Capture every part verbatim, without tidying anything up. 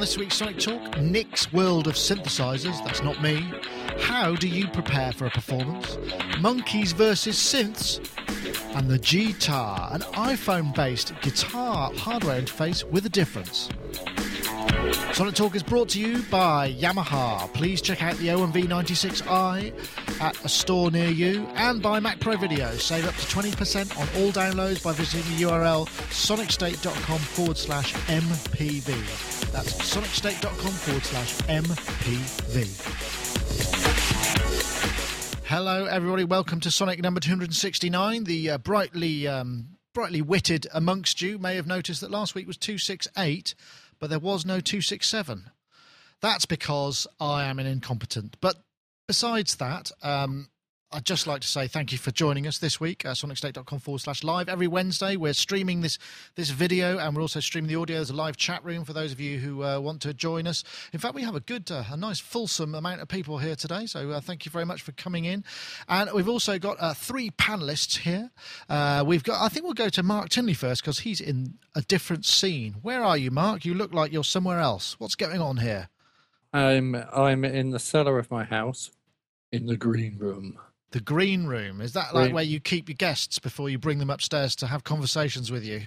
This week's Sonic Talk, Nick's World of Synthesizers, that's not me. How do you prepare for a performance? Monkeys versus synths, and the G-Tar, an iPhone-based guitar hardware interface with a difference. Sonic Talk is brought to you by Yamaha. Please check out the O V ninety-six i at a store near you, and by Mac Pro Video. Save up to twenty percent on all downloads by visiting the U R L sonicstate.com forward slash MPV. That's sonicstate.com forward slash MPV. Hello, everybody. Welcome to Sonic number two hundred sixty-nine. The uh, brightly um, brightly witted amongst you may have noticed that last week was two sixty-eight, but there was no two sixty-seven. That's because I am an incompetent. But besides that, um, I'd just like to say thank you for joining us this week. Uh, sonicstate.com forward slash live. Every Wednesday, we're streaming this this video, and we're also streaming the audio. There's a live chat room for those of you who uh, want to join us. In fact, we have a good, uh, a nice fulsome amount of people here today, so uh, thank you very much for coming in. And we've also got uh, three panellists here. Uh, we've got, I think we'll go to Mark Tinley first, because he's in a different scene. Where are you, Mark? You look like you're somewhere else. What's going on here? I'm, I'm in the cellar of my house, in the green room. The green room, is that like green, where you keep your guests before you bring them upstairs to have conversations with you?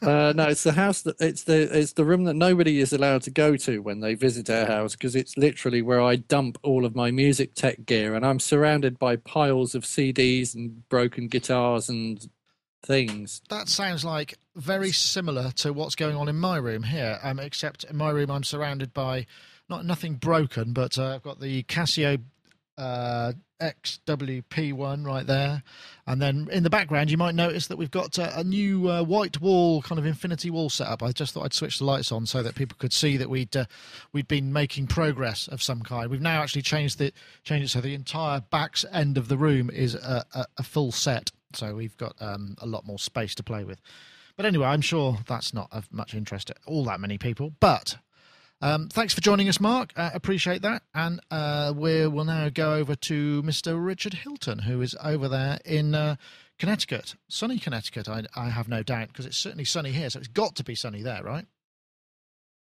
uh, no, it's the house that it's the it's the room that nobody is allowed to go to when they visit our house, because it's literally where I dump all of my music tech gear, and I'm surrounded by piles of C Ds and broken guitars and things. That sounds like very similar to what's going on in my room here, um, except in my room I'm surrounded by not nothing broken, but uh, I've got the Casio Uh, X W P one right there, and then in the background you might notice that we've got uh, a new uh, white wall, kind of infinity wall setup. I just thought I'd switch the lights on so that people could see that we'd uh, we'd been making progress of some kind. We've now actually changed the changed it so the entire back end of the room is a, a, a full set, so we've got um, a lot more space to play with. But anyway, I'm sure that's not of much interest to all that many people, but Um, thanks for joining us, Mark. Uh, appreciate that. And uh, we will now go over to Mister Richard Hilton, who is over there in uh, Connecticut. Sunny Connecticut, I, I have no doubt, because it's certainly sunny here, so it's got to be sunny there, right?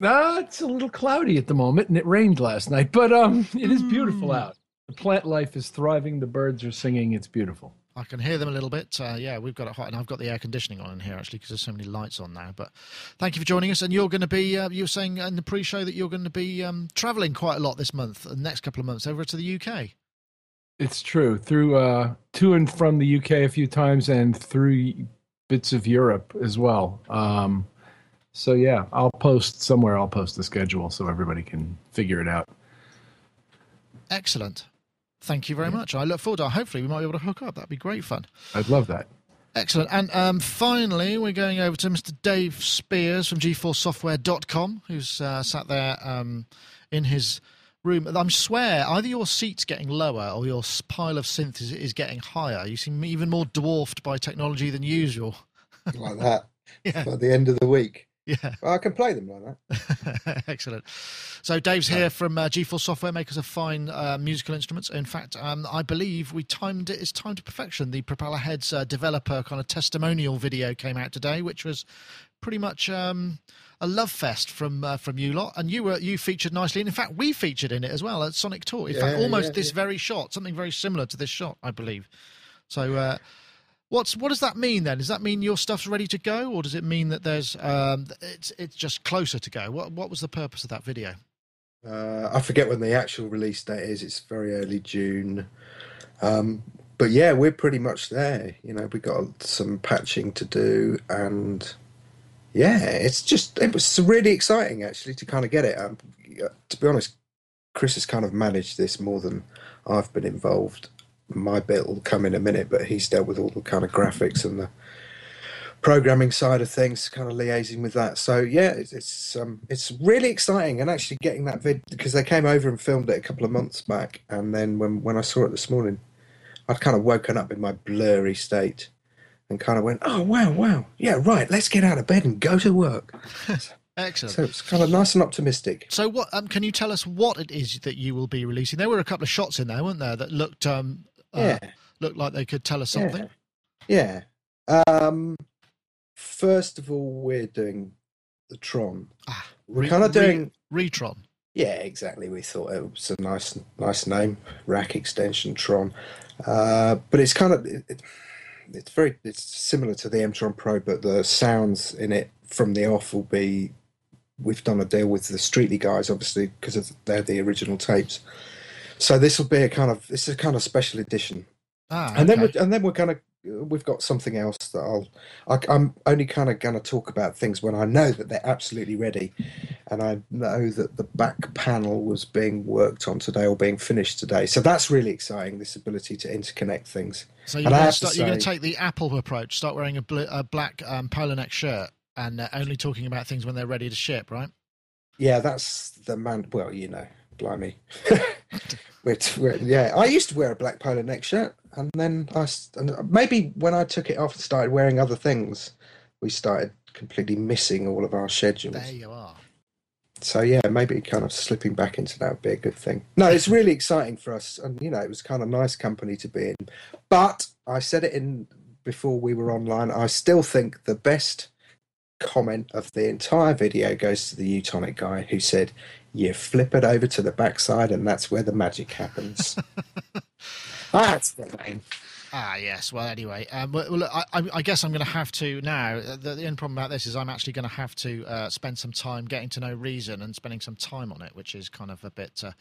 Uh, it's a little cloudy at the moment, and it rained last night, but um, it is beautiful mm. out. The plant life is thriving. The birds are singing. It's beautiful. I can hear them a little bit. Uh, yeah, we've got it hot, and I've got the air conditioning on in here, actually, because there's so many lights on now. But thank you for joining us. And you're going to be, uh, you were saying in the pre-show that you're going to be um, traveling quite a lot this month, the next couple of months, over to the U K. It's true. Through uh, to and from the U K a few times, and through bits of Europe as well. Um, so, yeah, I'll post somewhere. I'll post the schedule so everybody can figure it out. Excellent. Thank you very much. I look forward to it. Hopefully we might be able to hook up. That'd be great fun. I'd love that. Excellent. And um, finally, we're going over to Mister Dave Spears from G Force Software dot com, who's uh, sat there um, in his room. I swear, either your seat's getting lower or your pile of synths is, is getting higher. You seem even more dwarfed by technology than usual. Like that. Yeah. By the end of the week. Yeah, well, I can play them like that. Excellent. So Dave's here from uh, G force Software, makers of fine uh, musical instruments. In fact, um, I believe we timed it. It's timed to perfection. The Propeller Heads uh, developer kind of testimonial video came out today, which was pretty much um, a love fest from uh, from you lot. And you were you featured nicely. And in fact, we featured in it as well at Sonic Talk. In yeah, fact, almost yeah, this yeah. very shot, something very similar to this shot, I believe. So. Uh, What's what does that mean then? Does that mean your stuff's ready to go, or does it mean that there's um, it's it's just closer to go? What what was the purpose of that video? Uh, I forget when the actual release date is. It's very early June, um, but yeah, we're pretty much there. You know, we got some patching to do, and yeah, it's just it was really exciting actually to kind of get it. Um, to be honest, Chris has kind of managed this more than I've been involved. My bit will come in a minute, but he's dealt with all the kind of graphics and the programming side of things, kind of liaising with that. So yeah, it's it's, um, it's really exciting. And actually getting that vid, because they came over and filmed it a couple of months back, and then when when I saw it this morning, I'd kind of woken up in my blurry state and kind of went, oh wow wow yeah right, let's get out of bed and go to work. Excellent. So it's kind of nice and optimistic. So what um, can you tell us what it is that you will be releasing? There were a couple of shots in there, weren't there, that looked um, yeah. uh, looked like they could tell us something. Yeah. yeah. Um, first of all, we're doing the Tron. Ah, we're re, kind of doing re, Retron. Yeah, exactly. We thought it was a nice, nice name, rack extension Tron. Uh, but it's kind of it, it, it's very it's similar to the M-tron Pro, but the sounds in it from the off will be. We've done a deal with the Streetly guys, obviously, because they're the original tapes. So this will be a kind of this is a kind of special edition. Ah, okay. And then we're, and then we're kind of we've got something else that I'll I, I'm only kind of going to talk about things when I know that they're absolutely ready, and I know that the back panel was being worked on today or being finished today. So that's really exciting. This ability to interconnect things. So you're going to you're going to take the Apple approach. Start wearing a, blue, a black um, polo neck shirt. And uh, only talking about things when they're ready to ship, right? Yeah, that's the man. Well, you know, blimey. we're t we're, yeah, I used to wear a black polo neck shirt, and then I and maybe when I took it off and started wearing other things, we started completely missing all of our schedules. There you are. So yeah, maybe kind of slipping back into that would be a good thing. No, it's really exciting for us, and you know, it was kind of nice company to be in. But I said it in before we were online. I still think the best comment of the entire video goes to the Utonic guy who said, "You flip it over to the backside, and that's where the magic happens." That's the thing. Ah, yes. Well, anyway, um, well, look, I, I guess I'm going to have to now. The, the end problem about this is I'm actually going to have to uh, spend some time getting to know Reason and spending some time on it, which is kind of a bit, uh,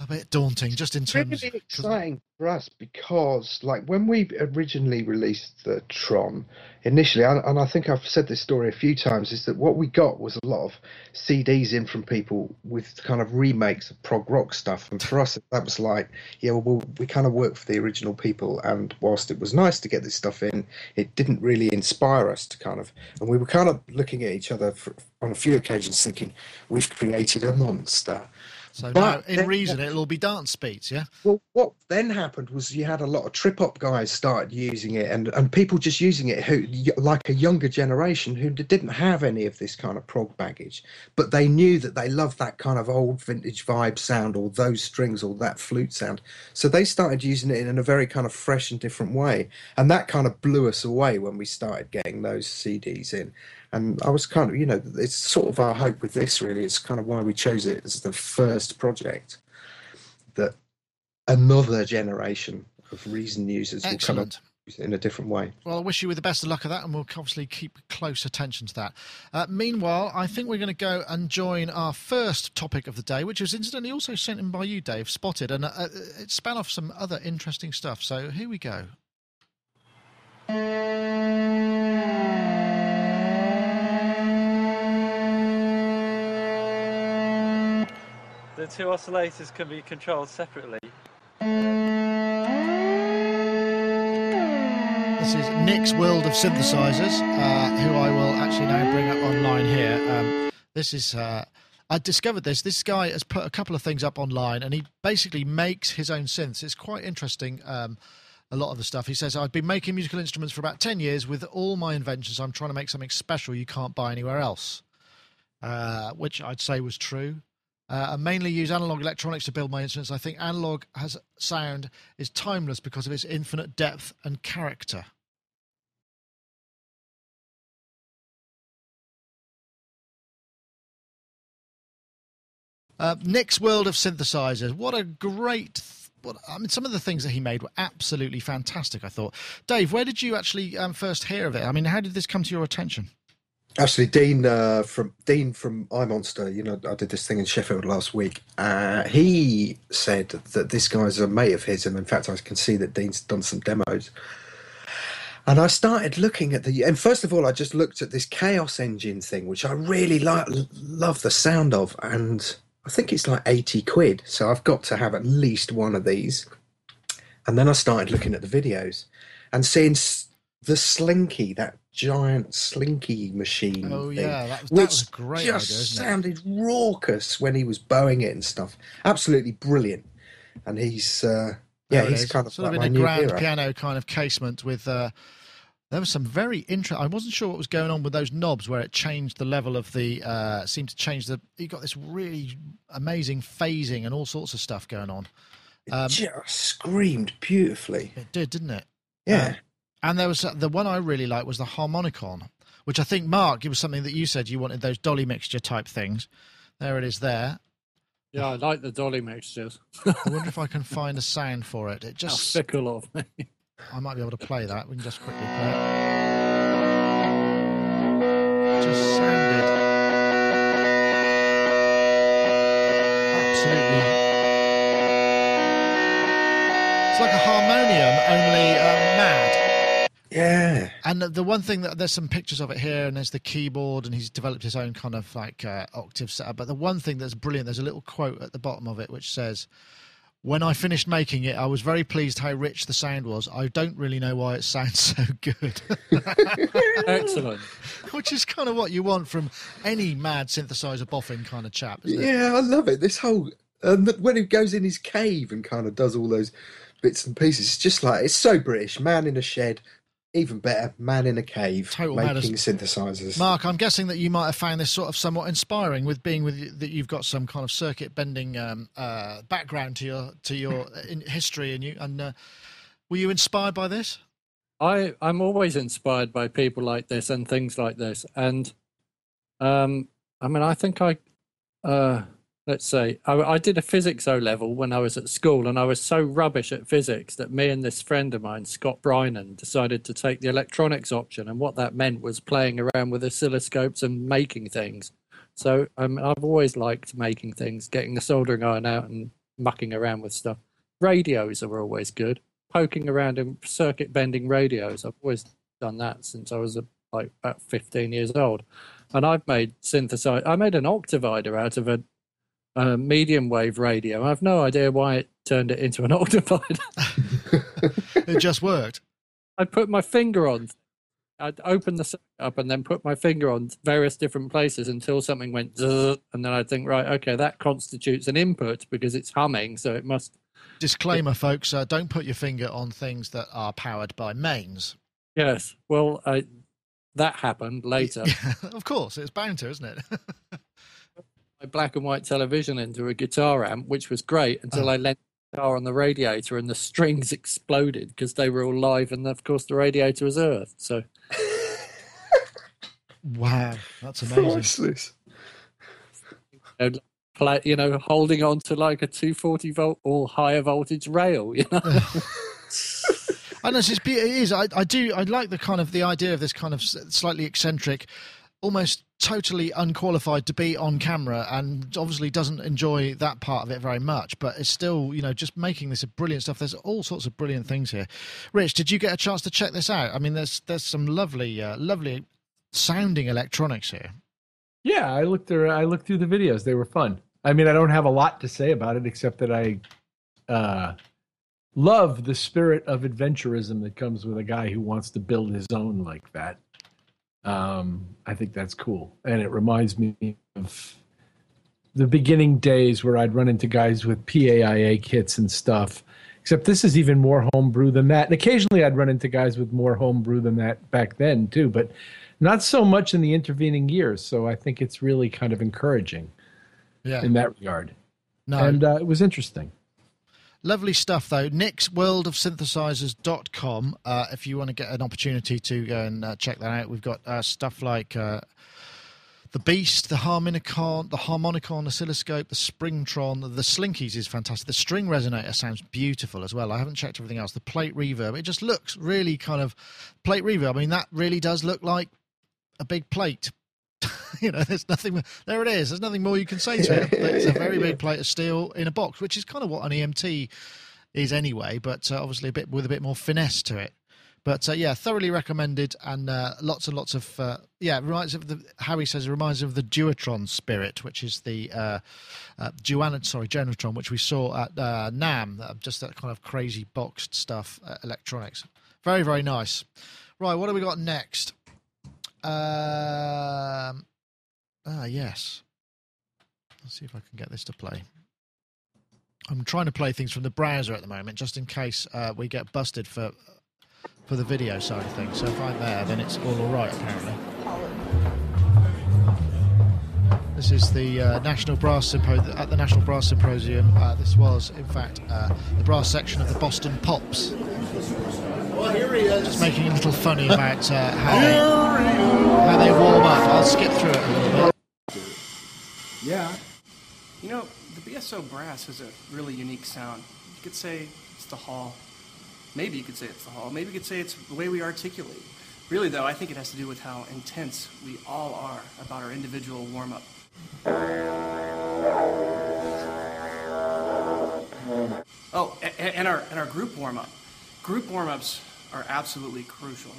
a bit daunting. Just in terms, it's really exciting for us because, like, when we originally released the Tron. Initially, and I think I've said this story a few times, is that what we got was a lot of C Ds in from people with kind of remakes of prog rock stuff. And for us, that was like, yeah, well, we kind of work for the original people. And whilst it was nice to get this stuff in, it didn't really inspire us to kind of, and we were kind of looking at each other for, on a few occasions thinking, we've created a monster. So but no, in Reason, what, it'll be dance beats, yeah? Well, what then happened was you had a lot of trip-hop guys start using it and, and people just using it who, like a younger generation who didn't have any of this kind of prog baggage, but they knew that they loved that kind of old vintage vibe sound or those strings or that flute sound. So they started using it in a very kind of fresh and different way. And that kind of blew us away when we started getting those C Ds in. And I was kind of, you know, it's sort of our hope with this, really. It's kind of why we chose it as the first project that another generation of Reason users will come up in a different way. Well, I wish you the best of luck of that, and we'll obviously keep close attention to that. Uh, meanwhile, I think we're going to go and join our first topic of the day, which was incidentally also sent in by you, Dave, spotted, and uh, it span off some other interesting stuff. So here we go. The two oscillators can be controlled separately. This is Nick's World of Synthesizers, uh, who I will actually now bring up online here. Um, this is, uh, I discovered this. This guy has put a couple of things up online, and he basically makes his own synths. It's quite interesting, um, a lot of the stuff. He says, I've been making musical instruments for about ten years. With all my inventions, I'm trying to make something special you can't buy anywhere else, uh, which I'd say was true. Uh, I mainly use analog electronics to build my instruments. I think analog has sound is timeless because of its infinite depth and character. Uh, Nick's World of Synthesizers. What a great! What, I mean, some of the things that he made were absolutely fantastic, I thought. Dave, where did you actually um, first hear of it? I mean, how did this come to your attention? Actually, Dean uh, from Dean from iMonster, you know, I did this thing in Sheffield last week. Uh, he said that this guy's a mate of his, and in fact, I can see that Dean's done some demos. And I started looking at the, and first of all, I just looked at this Chaos Engine thing, which I really like, love the sound of, and I think it's like eighty quid. So I've got to have at least one of these. And then I started looking at the videos and seeing the Slinky, that giant Slinky machine. Oh, yeah, that was, that was a great idea, isn't it? Just sounded raucous when he was bowing it and stuff. Absolutely brilliant. And he's, uh, yeah, he's kind of sort of in a grand piano kind of casement with uh, There was some very interesting. I wasn't sure what was going on with those knobs where it changed the level of the. Uh, seemed to change the. You got this really amazing phasing and all sorts of stuff going on. Um, it just screamed beautifully. It did, didn't it? Yeah. Um, and there was uh, the one I really liked was the Harmonicon, which I think, Mark, it was something that you said you wanted, those dolly mixture type things. There it is there. Yeah, I like the dolly mixtures. I wonder if I can find a sound for it. It just. How fickle of me. I might be able to play that. We can just quickly play it. Just sounded absolutely. It's like a harmonium, only uh, mad. Yeah. And the one thing that there's some pictures of it here, and there's the keyboard, and he's developed his own kind of like uh, octave setup. But the one thing that's brilliant, there's a little quote at the bottom of it which says, "When I finished making it, I was very pleased how rich the sound was. I don't really know why it sounds so good." Excellent. Which is kind of what you want from any mad synthesizer boffin kind of chap, isn't it? Yeah, I love it. This whole... Um, when he goes in his cave and kind of does all those bits and pieces, it's just like... It's so British. Man in a shed. Even better, man in a cave, total making matters. Synthesizers. Mark, I'm guessing that you might have found this sort of somewhat inspiring, with being with that you've got some kind of circuit bending um, uh, background to your to your in history, and you and uh, were you inspired by this? I I'm always inspired by people like this and things like this, and um, I mean I think I uh, let's say I, I did a physics O level when I was at school, and I was so rubbish at physics that me and this friend of mine, Scott Brynan, decided to take the electronics option. And what that meant was playing around with oscilloscopes and making things. So um, I've always liked making things, getting the soldering iron out and mucking around with stuff. Radios are always good. Poking around in circuit bending radios. I've always done that since I was a, like about fifteen years old. And I've made synthesizer. I made an octavider out of a Uh, medium wave radio. I have no idea why it turned it into an octavider. It just worked. I put my finger on. I'd open the circuit up and then put my finger on various different places until something went, and then I'd think, right, okay, that constitutes an input because it's humming, so it must. Disclaimer, it... folks, uh, don't put your finger on things that are powered by mains. Yes, well, I, that happened later. Of course, it's bound to, isn't it? Black and white television into a guitar amp, which was great until oh. I lent the guitar on the radiator and the strings exploded because they were all live, and of course the radiator was earthed. So wow, that's amazing. You know, play, you know, holding on to like a two forty volt or higher voltage rail, you know. I know, it's just, it is. I, I do I like the kind of the idea of this kind of slightly eccentric, almost totally unqualified to be on camera, and obviously doesn't enjoy that part of it very much, but it's still, you know, just making this brilliant stuff. There's all sorts of brilliant things here. Rich, did you get a chance to check this out? I mean, there's there's some lovely uh, lovely sounding electronics here. Yeah, I looked through I looked through the videos. They were fun. I mean, I don't have a lot to say about it except that I uh, love the spirit of adventurism that comes with a guy who wants to build his own like that. Um, I think that's cool. And it reminds me of the beginning days where I'd run into guys with P A I A kits and stuff, except this is even more homebrew than that. And occasionally I'd run into guys with more homebrew than that back then too, but not so much in the intervening years. So I think it's really kind of encouraging yeah. in that regard. No. And uh, it was interesting. Lovely stuff, though. Nick's World of Synthesizers dot com. Uh, if you want to get an opportunity to go and uh, check that out, we've got uh, stuff like uh, the Beast, the Harmonicon, the Harmonicon oscilloscope, the Springtron, the Slinkies is fantastic. The String Resonator sounds beautiful as well. I haven't checked everything else. The Plate Reverb. It just looks really kind of Plate Reverb. I mean, that really does look like a big plate. You know, there's nothing. There it is. There's nothing more you can say to it. It's a very big plate of steel in a box, which is kind of what an E M T is anyway, but uh, obviously a bit with a bit more finesse to it. But uh, yeah, thoroughly recommended, and uh, lots and lots of uh, yeah. It reminds of the, Harry says it reminds of the Duotron spirit, which is the uh, uh, Duan, sorry, Generatron, which we saw at uh, NAMM. Just that kind of crazy boxed stuff, uh, electronics. Very very nice. Right, what have we got next? Um, ah, yes. Let's see if I can get this to play. I'm trying to play things from the browser at the moment, just in case uh, we get busted for for the video side of things. So if I'm there, then it's all alright apparently. This is the uh, National Brass Sympo- at the National Brass Symposium. Uh, this was, in fact, uh, the brass section of the Boston Pops. Well, here he is. Just making a little funny about uh, how, they, how they warm up. I'll skip through it a little bit. Yeah. You know, the B S O brass is a really unique sound. You could say it's the hall. Maybe you could say it's the hall. Maybe you could say it's the way we articulate. Really, though, I think it has to do with how intense we all are about our individual warm-up. Oh, and our and our group warm-up. Group warm-ups are absolutely crucial.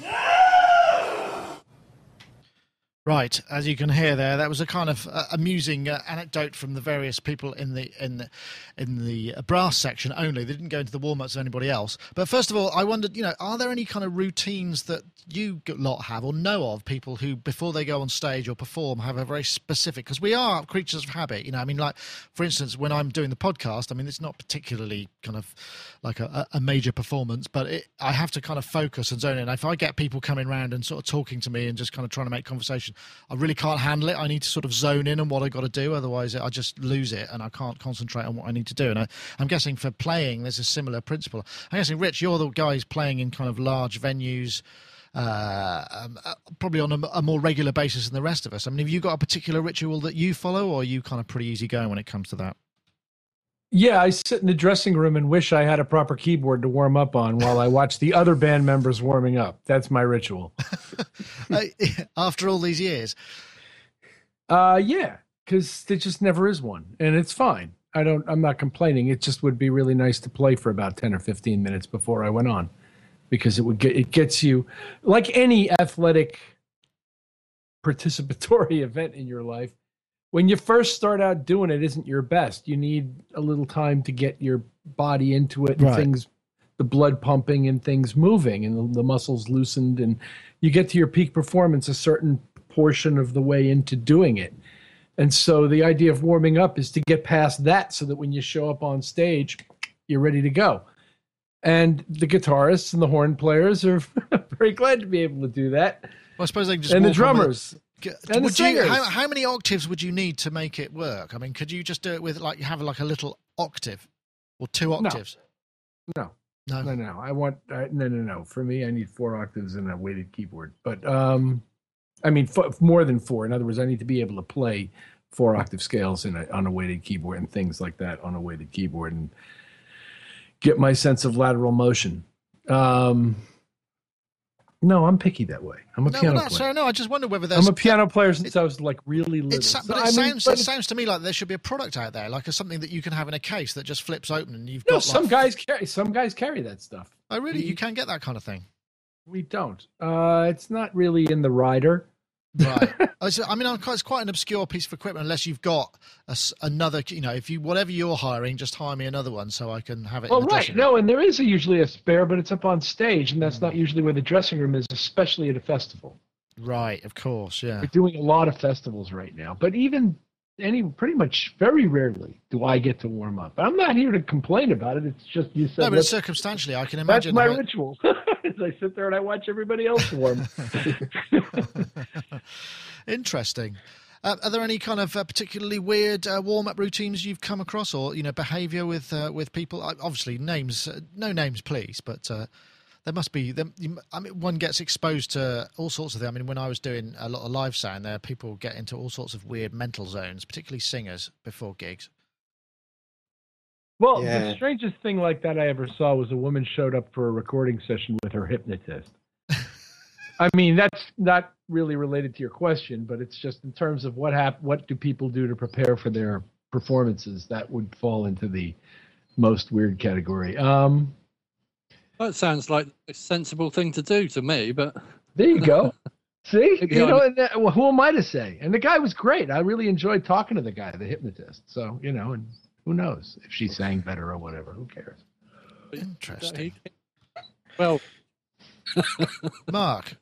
Right, as you can hear there, that was a kind of uh, amusing uh, anecdote from the various people in the in the, in the brass section only. They didn't go into the warm-ups of anybody else. But first of all, I wondered, you know, are there any kind of routines that you lot have or know of, people who, before they go on stage or perform, have a very specific... Because we are creatures of habit, you know. I mean, like, for instance, when I'm doing the podcast, I mean, it's not particularly kind of like a, a major performance, but it, I have to kind of focus and zone in. If I get people coming around and sort of talking to me and just kind of trying to make conversation, I really can't handle it. I need to sort of zone in on what I got to do, otherwise I just lose it and I can't concentrate on what I need to do. And I, I'm guessing for playing, there's a similar principle. I'm guessing, Rich, you're the guy who's playing in kind of large venues, uh, um, uh, probably on a, a more regular basis than the rest of us. I mean, have you got a particular ritual that you follow, or are you kind of pretty easygoing when it comes to that? Yeah, I sit in the dressing room and wish I had a proper keyboard to warm up on while I watch the other band members warming up. That's my ritual. After all these years? Uh, yeah, because there just never is one, and it's fine. I don't, I'm not complaining. It just would be really nice to play for about ten or fifteen minutes before I went on, because it would get, it gets you, like any athletic participatory event in your life, when you first start out doing it, isn't your best. You need a little time to get your body into it, and right. things, the blood pumping and things moving, and the, the muscles loosened, and you get to your peak performance a certain portion of the way into doing it. And so the idea of warming up is to get past that, so that when you show up on stage, you're ready to go. And the guitarists and the horn players are very glad to be able to do that. Well, I suppose they can just and the drummers. And would you, how, how many octaves would you need to make it work? I mean, could you just do it with like have like a little octave or two octaves? No, no, no, no. no. I want I, no, no, no. For me, I need four octaves and a weighted keyboard. But um, I mean, f- more than four. In other words, I need to be able to play four octave scales in a, on a weighted keyboard and things like that on a weighted keyboard and get my sense of lateral motion. Um, No, I'm picky that way. I'm a no, piano not, player. Sorry, no, I just wonder whether there's... I'm a piano player since it, I was, like, really little. It, so, but it, I sounds, mean, but it sounds to me like there should be a product out there, like a, something that you can have in a case that just flips open and you've no, got... No, some, like, guys carry, some guys carry that stuff. Oh, really? We, you can get that kind of thing? We don't. Uh, it's not really in the rider. Right. I mean, it's quite an obscure piece of equipment unless you've got a, another, you know, if you, whatever you're hiring, just hire me another one so I can have it. Well, in the right. No, room. And there is a, usually a spare, but it's up on stage, and that's mm. not usually where the dressing room is, especially at a festival. Right. Of course. Yeah. We're doing a lot of festivals right now, but even any, pretty much very rarely do I get to warm up. I'm not here to complain about it. It's just you said. No, but it's circumstantially, I can imagine. That's my how... ritual. As I sit there and I watch everybody else warm. Interesting. Uh, are there any kind of uh, particularly weird uh, warm-up routines you've come across, or you know, behaviour with uh, with people? I, obviously, names, uh, no names, please. But uh, there must be. There, you, I mean, one gets exposed to all sorts of things. I mean, when I was doing a lot of live sound, there people get into all sorts of weird mental zones, particularly singers before gigs. Well, yeah. The strangest thing like that I ever saw was a woman showed up for a recording session with her hypnotist. I mean, that's not really related to your question, but it's just in terms of what hap- what do people do to prepare for their performances, that would fall into the most weird category. Um, that sounds like a sensible thing to do to me, but... There you go. See? You know, and that, well, who am I to say? And the guy was great. I really enjoyed talking to the guy, the hypnotist. So, you know, and... Who knows if she sang better or whatever? Who cares? Interesting. Well, Mark,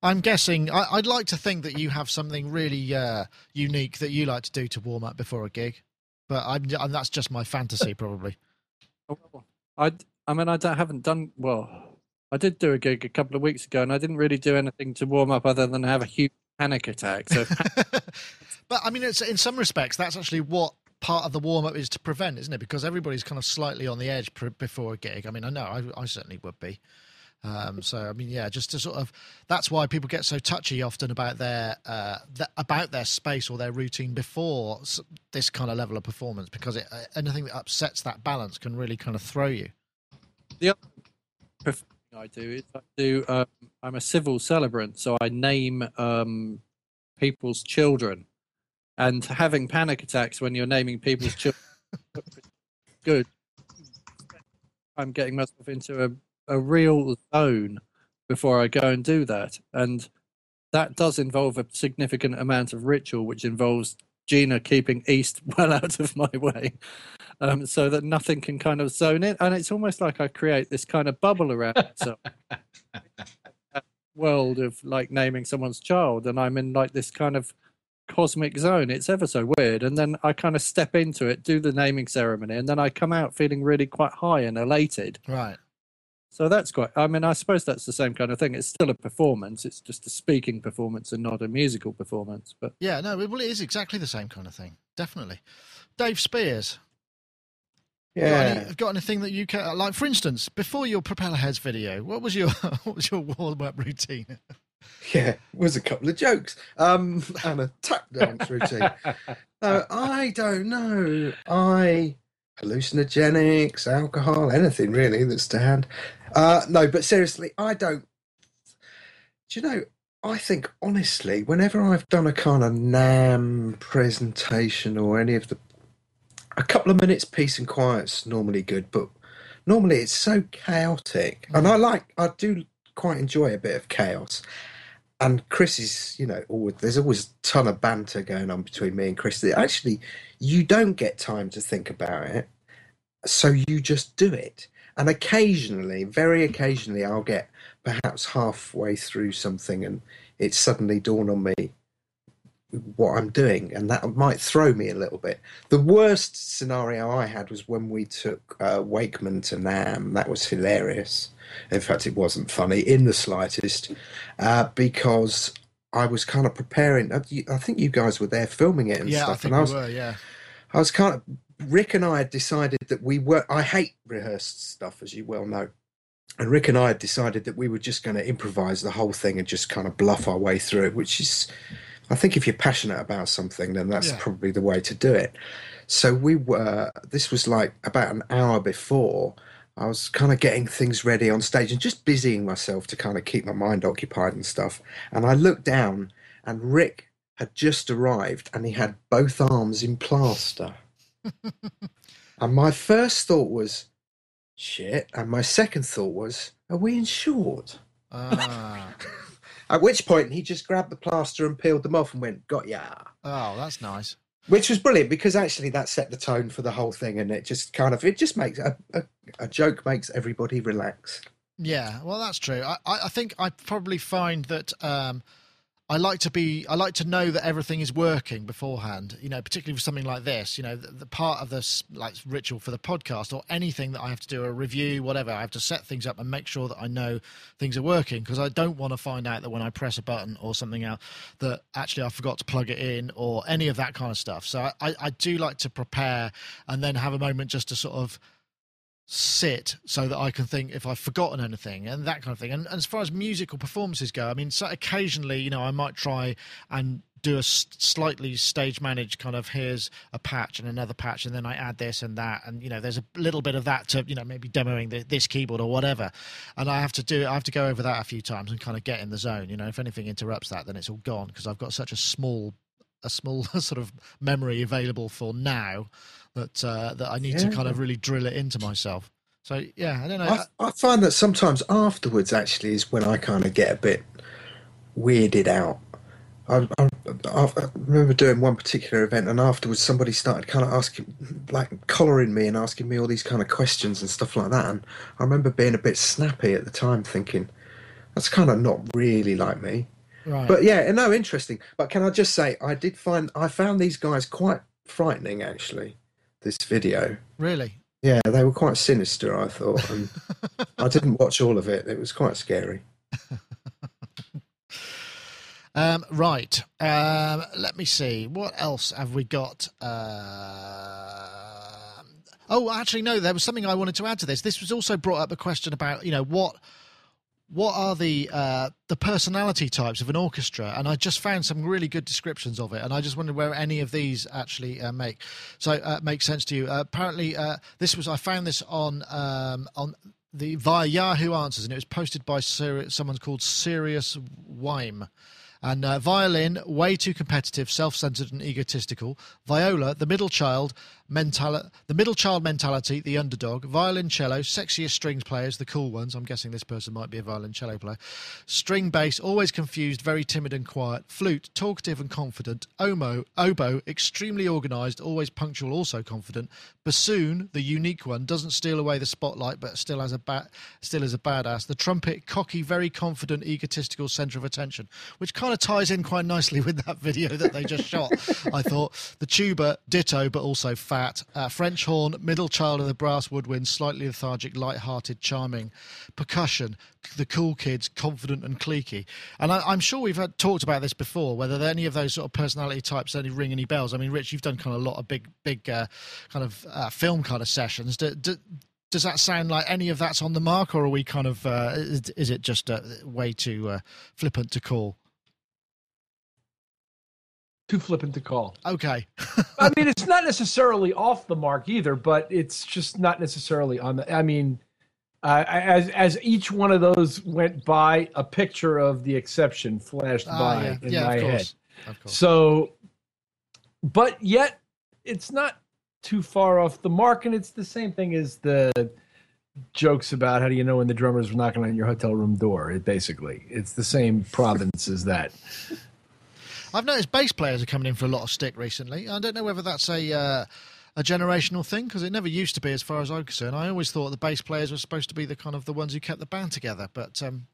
I'm guessing I, I'd like to think that you have something really uh, unique that you like to do to warm up before a gig, but I'm, I'm that's just my fantasy, probably. I, I mean, I don't, haven't done well. I did do a gig a couple of weeks ago, and I didn't really do anything to warm up other than have a huge panic attack. So, but I mean, it's, in some respects, that's actually what part of the warm-up is to prevent, isn't it? Because everybody's kind of slightly on the edge pr- before a gig. I mean, I know I, I certainly would be. Um, so, I mean, yeah, just to sort of, that's why people get so touchy often about their, uh, th- about their space or their routine before this kind of level of performance, because it, uh, anything that upsets that balance can really kind of throw you. The other thing I do is I do, um, I'm a civil celebrant, so I name, um, people's children, and having panic attacks when you're naming people's children. Good. I'm getting myself into a, a real zone before I go and do that. And that does involve a significant amount of ritual, which involves Gina keeping East well out of my way, um, so that nothing can kind of zone in. And it's almost like I create this kind of bubble around myself, a world of like naming someone's child. And I'm in like this kind of cosmic zone. It's ever so weird. And then I kind of step into it, do the naming ceremony, and then I come out feeling really quite high and elated. Right. So that's quite, I mean, I suppose that's the same kind of thing. It's still a performance. It's just a speaking performance and not a musical performance. But yeah, no, well, it is exactly the same kind of thing. Definitely. Dave Spears. Yeah. Got, any, got anything that you can, like, for instance, before your Propeller Heads video, what was your, what was your warm-up routine? Yeah, it was a couple of jokes um, and a tap dance routine. No, I don't know. I... hallucinogenics, alcohol, anything really that's to hand. Uh, no, but seriously, I don't... Do you know, I think, honestly, whenever I've done a kind of NAMM presentation or any of the... A couple of minutes peace and quiet's normally good, but normally it's so chaotic. Mm. And I like... I do quite enjoy a bit of chaos. And Chris is, you know, always, there's always a ton of banter going on between me and Chris. Actually, you don't get time to think about it, so you just do it. And occasionally, very occasionally, I'll get perhaps halfway through something and it suddenly dawned on me what I'm doing, and that might throw me a little bit. The worst scenario I had was when we took uh, Wakeman to NAMM. That was hilarious. In fact, it wasn't funny in the slightest, uh, because I was kind of preparing. I think you guys were there filming it and yeah, stuff. I think and I was, we were, yeah. I was kind of, Rick and I had decided that we were, I hate rehearsed stuff, as you well know. And Rick and I had decided that we were just going to improvise the whole thing and just kind of bluff our way through it, which is, I think if you're passionate about something, then that's yeah. probably the way to do it. So we were, this was like about an hour before, I was kind of getting things ready on stage and just busying myself to kind of keep my mind occupied and stuff. And I looked down and Rick had just arrived and he had both arms in plaster. And my first thought was, shit. And my second thought was, are we insured? Ah. At which point he just grabbed the plaster and peeled them off and went, got ya. Oh, that's nice. Which was brilliant, because actually that set the tone for the whole thing, and it just kind of, it just makes, a, a, a joke makes everybody relax. Yeah, well, that's true. I, I think I probably find that um, I like to be, I like to know that everything is working beforehand, you know, particularly for something like this, you know, the, the part of this like ritual for the podcast or anything that I have to do, a review, whatever, I have to set things up and make sure that I know things are working, because I don't want to find out that when I press a button or something else that actually I forgot to plug it in or any of that kind of stuff. So I, I do like to prepare and then have a moment just to sort of sit so that I can think if I've forgotten anything and that kind of thing. And, and as far as musical performances go, I mean, so occasionally, you know, I might try and do a slightly stage managed kind of, here's a patch and another patch, and then I add this and that. And, you know, there's a little bit of that to, you know, maybe demoing the, this keyboard or whatever. And I have to do, I have to go over that a few times and kind of get in the zone. You know, if anything interrupts that, then it's all gone, because I've got such a small, a small sort of memory available for now that, uh, that I need yeah. to kind of really drill it into myself. So, yeah, I don't know. I, I find that sometimes afterwards actually is when I kind of get a bit weirded out. I, I, I remember doing one particular event, and afterwards somebody started kind of asking, like collaring me and asking me all these kind of questions and stuff like that. And I remember being a bit snappy at the time, thinking that's kind of not really like me. Right. But yeah, no, interesting. But can I just say, I did find, I found these guys quite frightening actually, this video. Really? Yeah, they were quite sinister, I thought. And I didn't watch all of it. It was quite scary. um, right. Um, let me see. What else have we got? Uh, oh, actually, no, there was something I wanted to add to this. This was also brought up a question about, you know, what... What are the uh, the personality types of an orchestra? And I just found some really good descriptions of it, and I just wondered where any of these actually uh, make so uh, make sense to you. Uh, apparently, uh, this was I found this on um, on the via Yahoo Answers, and it was posted by Sir, someone called Sirius Wyme. And uh, violin, way too competitive, self-centered and egotistical. Viola, the middle child mentali- the middle child mentality, the underdog. Violoncello, sexiest strings players, the cool ones. I'm guessing this person might be a violoncello player. String bass, always confused, very timid and quiet. Flute, talkative and confident. Omo, oboe, extremely organized, always punctual, also confident. Bassoon, the unique one, doesn't steal away the spotlight, but still has a ba- still is a badass. The trumpet, cocky, very confident, egotistical, center of attention, which kind of ties in quite nicely with that video that they just shot, I thought. The tuba, ditto, but also fat. Uh, French horn, middle child of the brass woodwind, slightly lethargic, light-hearted, charming. Percussion, the cool kids, confident and cliquey. And I, I'm sure we've had, talked about this before, whether any of those sort of personality types only ring any bells. I mean, Rich, you've done kind of a lot of big, big uh, kind of uh, film kind of sessions. Do, do, does that sound like any of that's on the mark, or are we kind of, uh, is, is it just uh, way too uh, flippant to call? Too flippant to call. Okay. I mean, it's not necessarily off the mark either, but it's just not necessarily on the, I mean, uh, as as each one of those went by, a picture of the exception flashed uh, by yeah. in yeah, my of head. Of course. So, but yet it's not too far off the mark, and it's the same thing as the jokes about how do you know when the drummer's knocking on your hotel room door, it, basically. It's the same province as that. I've noticed bass players are coming in for a lot of stick recently. I don't know whether that's a uh, a generational thing, because it never used to be, as far as I'm concerned. I always thought the bass players were supposed to be the kind of the ones who kept the band together. But um,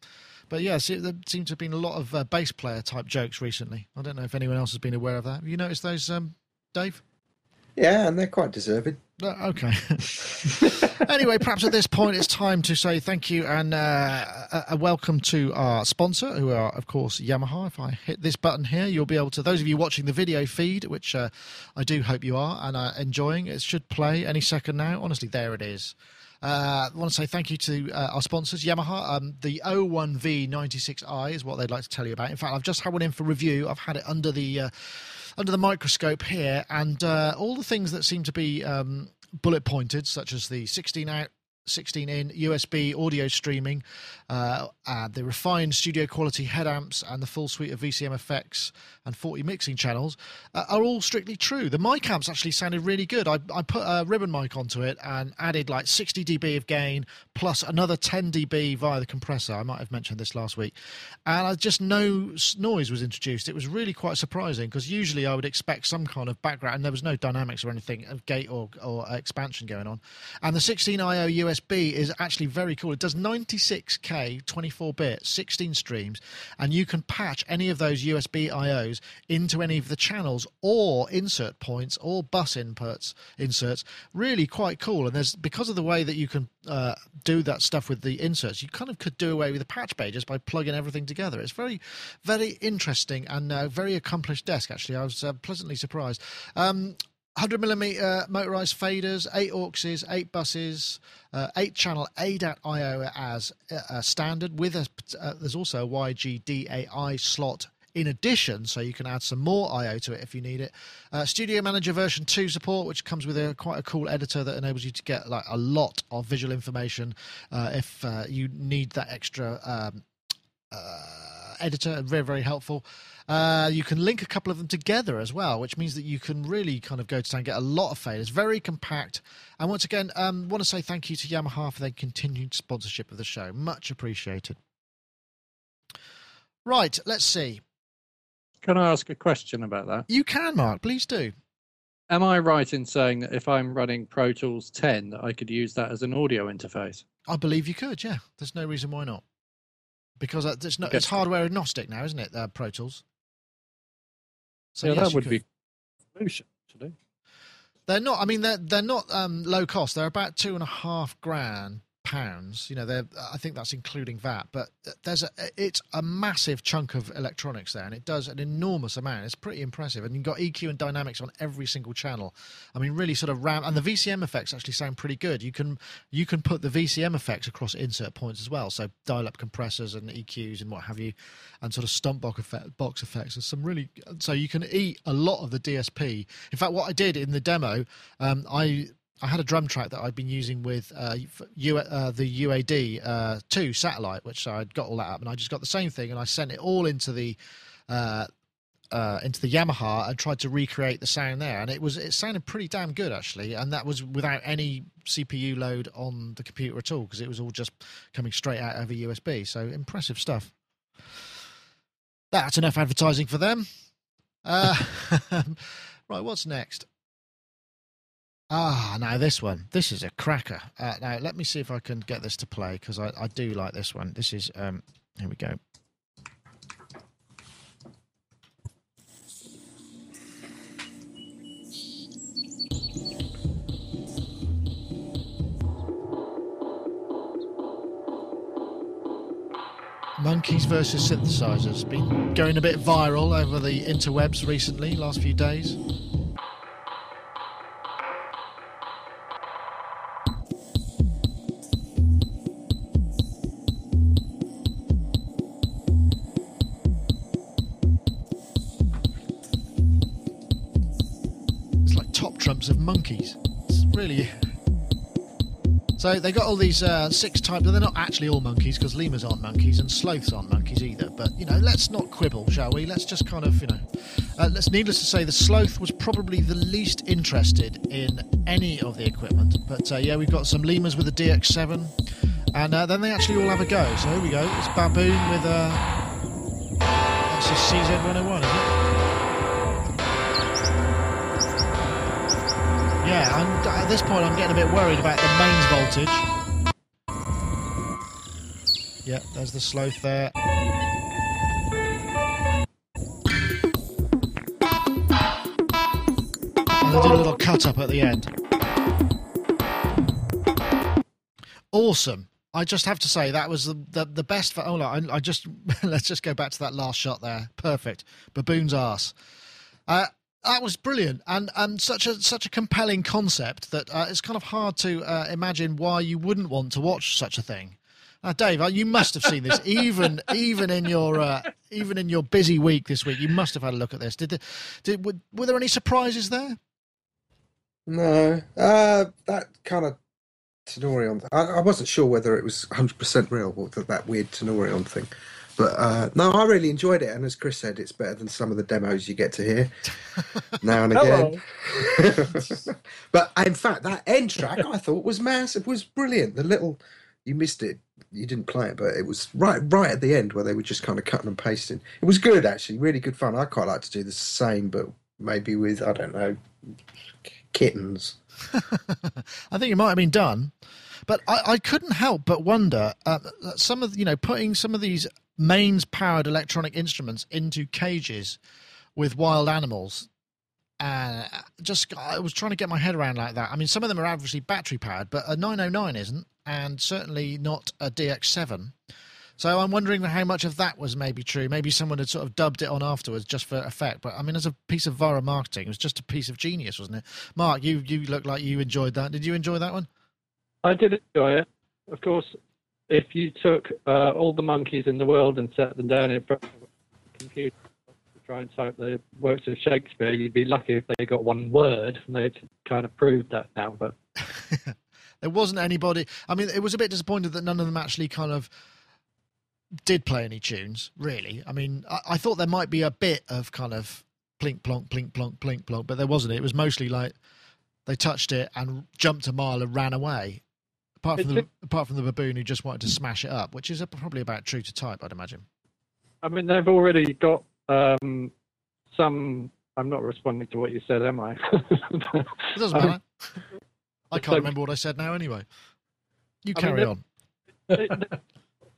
but yeah, see, there seems to have been a lot of uh, bass player type jokes recently. I don't know if anyone else has been aware of that. Have you noticed those, um, Dave? Yeah, and they're quite deserved. Uh, okay. Anyway, perhaps at this point it's time to say thank you and uh, a, a welcome to our sponsor, who are, of course, Yamaha. If I hit this button here, you'll be able to, those of you watching the video feed, which uh, I do hope you are and are enjoying, it should play any second now. Honestly, there it is. Uh, I want to say thank you to uh, our sponsors, Yamaha. Um, the O one V ninety-six i is what they'd like to tell you about. In fact, I've just had one in for review. I've had it under the uh, under the microscope here, and uh, all the things that seem to be um, bullet pointed, such as the sixteen out, sixteen in, U S B audio streaming, uh, and the refined studio quality head amps, and the full suite of V C M effects and forty mixing channels uh, are all strictly true. The mic amps actually sounded really good. I, I put a ribbon mic onto it and added like sixty decibels of gain plus another ten decibels via the compressor. I might have mentioned this last week. And I just no noise was introduced. It was really quite surprising, because usually I would expect some kind of background, and there was no dynamics or anything of gate or, or expansion going on. And the sixteen I O U S B B is actually very cool. It does ninety-six K, twenty-four bit, sixteen streams, and you can patch any of those U S B I Os into any of the channels or insert points or bus inputs inserts. Really quite cool. And there's, because of the way that you can uh, do that stuff with the inserts, you kind of could do away with the patch bay just by plugging everything together. It's very, very interesting and uh, very accomplished desk, actually. I was uh, pleasantly surprised. Um, one hundred millimeter motorized faders, eight auxes, eight buses, uh, eight channel A D A T I O as uh, standard. With a, uh, there's also a Y G D A I slot in addition, so you can add some more I O to it if you need it. Uh, Studio Manager version two support, which comes with a quite a cool editor that enables you to get like a lot of visual information uh, if uh, you need that extra um, uh, editor. Very, very helpful. Uh, you can link a couple of them together as well, which means that you can really kind of go to town and get a lot of faders. Very compact. And once again, um, want to say thank you to Yamaha for their continued sponsorship of the show. Much appreciated. Right, let's see. Can I ask a question about that? You can, Mark. Please do. Am I right in saying that if I'm running Pro Tools ten, that I could use that as an audio interface? I believe you could, yeah. There's no reason why not. Because it's, not, it's hardware agnostic now, isn't it, uh, Pro Tools? So yeah, yes, that would be a solution, actually. They're not. I mean, they're they're not um, low cost. They're about two and a half grand pounds. You know, they're. I think that's including V A T. But there's a. It's a massive chunk of electronics there, and it does an enormous amount. It's pretty impressive, and you've got E Q and dynamics on every single channel. I mean, really sort of ram. And the V C M effects actually sound pretty good. You can you can put the V C M effects across insert points as well. So dial up compressors and E Qs and what have you, and sort of stump box effect, box effects. There's some really. So you can eat a lot of the D S P. In fact, what I did in the demo, um, I. I had a drum track that I'd been using with uh, U uh, the U A D two uh, satellite, which I'd got all that up, and I just got the same thing, and I sent it all into the uh, uh, into the Yamaha and tried to recreate the sound there, and it was it sounded pretty damn good actually, and that was without any C P U load on the computer at all because it was all just coming straight out over U S B. So impressive stuff. That's enough advertising for them. Uh, right, what's next? Ah, now this one. This is a cracker. Uh, now, let me see if I can get this to play, because I, I do like this one. This is... Um, here we go. Monkeys versus synthesizers. Been going a bit viral over the interwebs recently, last few days. Of monkeys. It's really. So they got all these uh, six types. They're not actually all monkeys because lemurs aren't monkeys and sloths aren't monkeys either. But you know, let's not quibble, shall we? Let's just kind of, you know, uh, let's. Needless to say, the sloth was probably the least interested in any of the equipment. But uh, yeah, we've got some lemurs with a D X seven, and uh, then they actually all have a go. So here we go. It's baboon with a. That's a C Z one oh one, isn't it? Yeah, I'm, at this point I'm getting a bit worried about the mains voltage. Yeah, there's the sloth there. And I did a little cut up at the end. Awesome. I just have to say that was the the, the best for. Oh, I, I just let's just go back to that last shot there. Perfect. Baboon's arse. Uh, That was brilliant, and and such a such a compelling concept that uh, it's kind of hard to uh, imagine why you wouldn't want to watch such a thing. Now, Dave, you must have seen this, even even in your uh, even in your busy week this week. You must have had a look at this. Did the, did were, were there any surprises there? No, uh, that kind of Tenorion. I, I wasn't sure whether it was one hundred percent real or that, that weird Tenorion thing. But uh, no, I really enjoyed it, and as Chris said, it's better than some of the demos you get to hear now and again. But in fact, that end track I thought was massive, was brilliant. The little, you missed it, you didn't play it, but it was right, right at the end where they were just kind of cutting and pasting. It was good, actually, really good fun. I quite like to do the same, but maybe with I don't know, kittens. I think it might have been done. But I, I couldn't help but wonder, uh, some of you know, putting some of these mains-powered electronic instruments into cages with wild animals. Uh, just, I was trying to get my head around like that. I mean, some of them are obviously battery-powered, but a nine oh nine isn't, and certainly not a D X seven. So I'm wondering how much of that was maybe true. Maybe someone had sort of dubbed it on afterwards just for effect. But, I mean, as a piece of viral marketing, it was just a piece of genius, wasn't it? Mark, you, you look like you enjoyed that. Did you enjoy that one? I did enjoy it. Of course, if you took uh, all the monkeys in the world and set them down in front of a computer to try and type the works of Shakespeare, you'd be lucky if they got one word, and they'd kind of proved that now. But there wasn't anybody. I mean, it was a bit disappointed that none of them actually kind of did play any tunes, really. I mean, I, I thought there might be a bit of kind of plink, plonk, plink, plonk, plink, plonk, but there wasn't. It was mostly like they touched it and jumped a mile and ran away. Apart from, the, apart from the baboon who just wanted to smash it up, which is a, probably about true to type, I'd imagine. I mean, they've already got um, some... I'm not responding to what you said, am I? It doesn't matter. Um, I can't so, remember what I said now anyway. You I carry mean, on. They, they,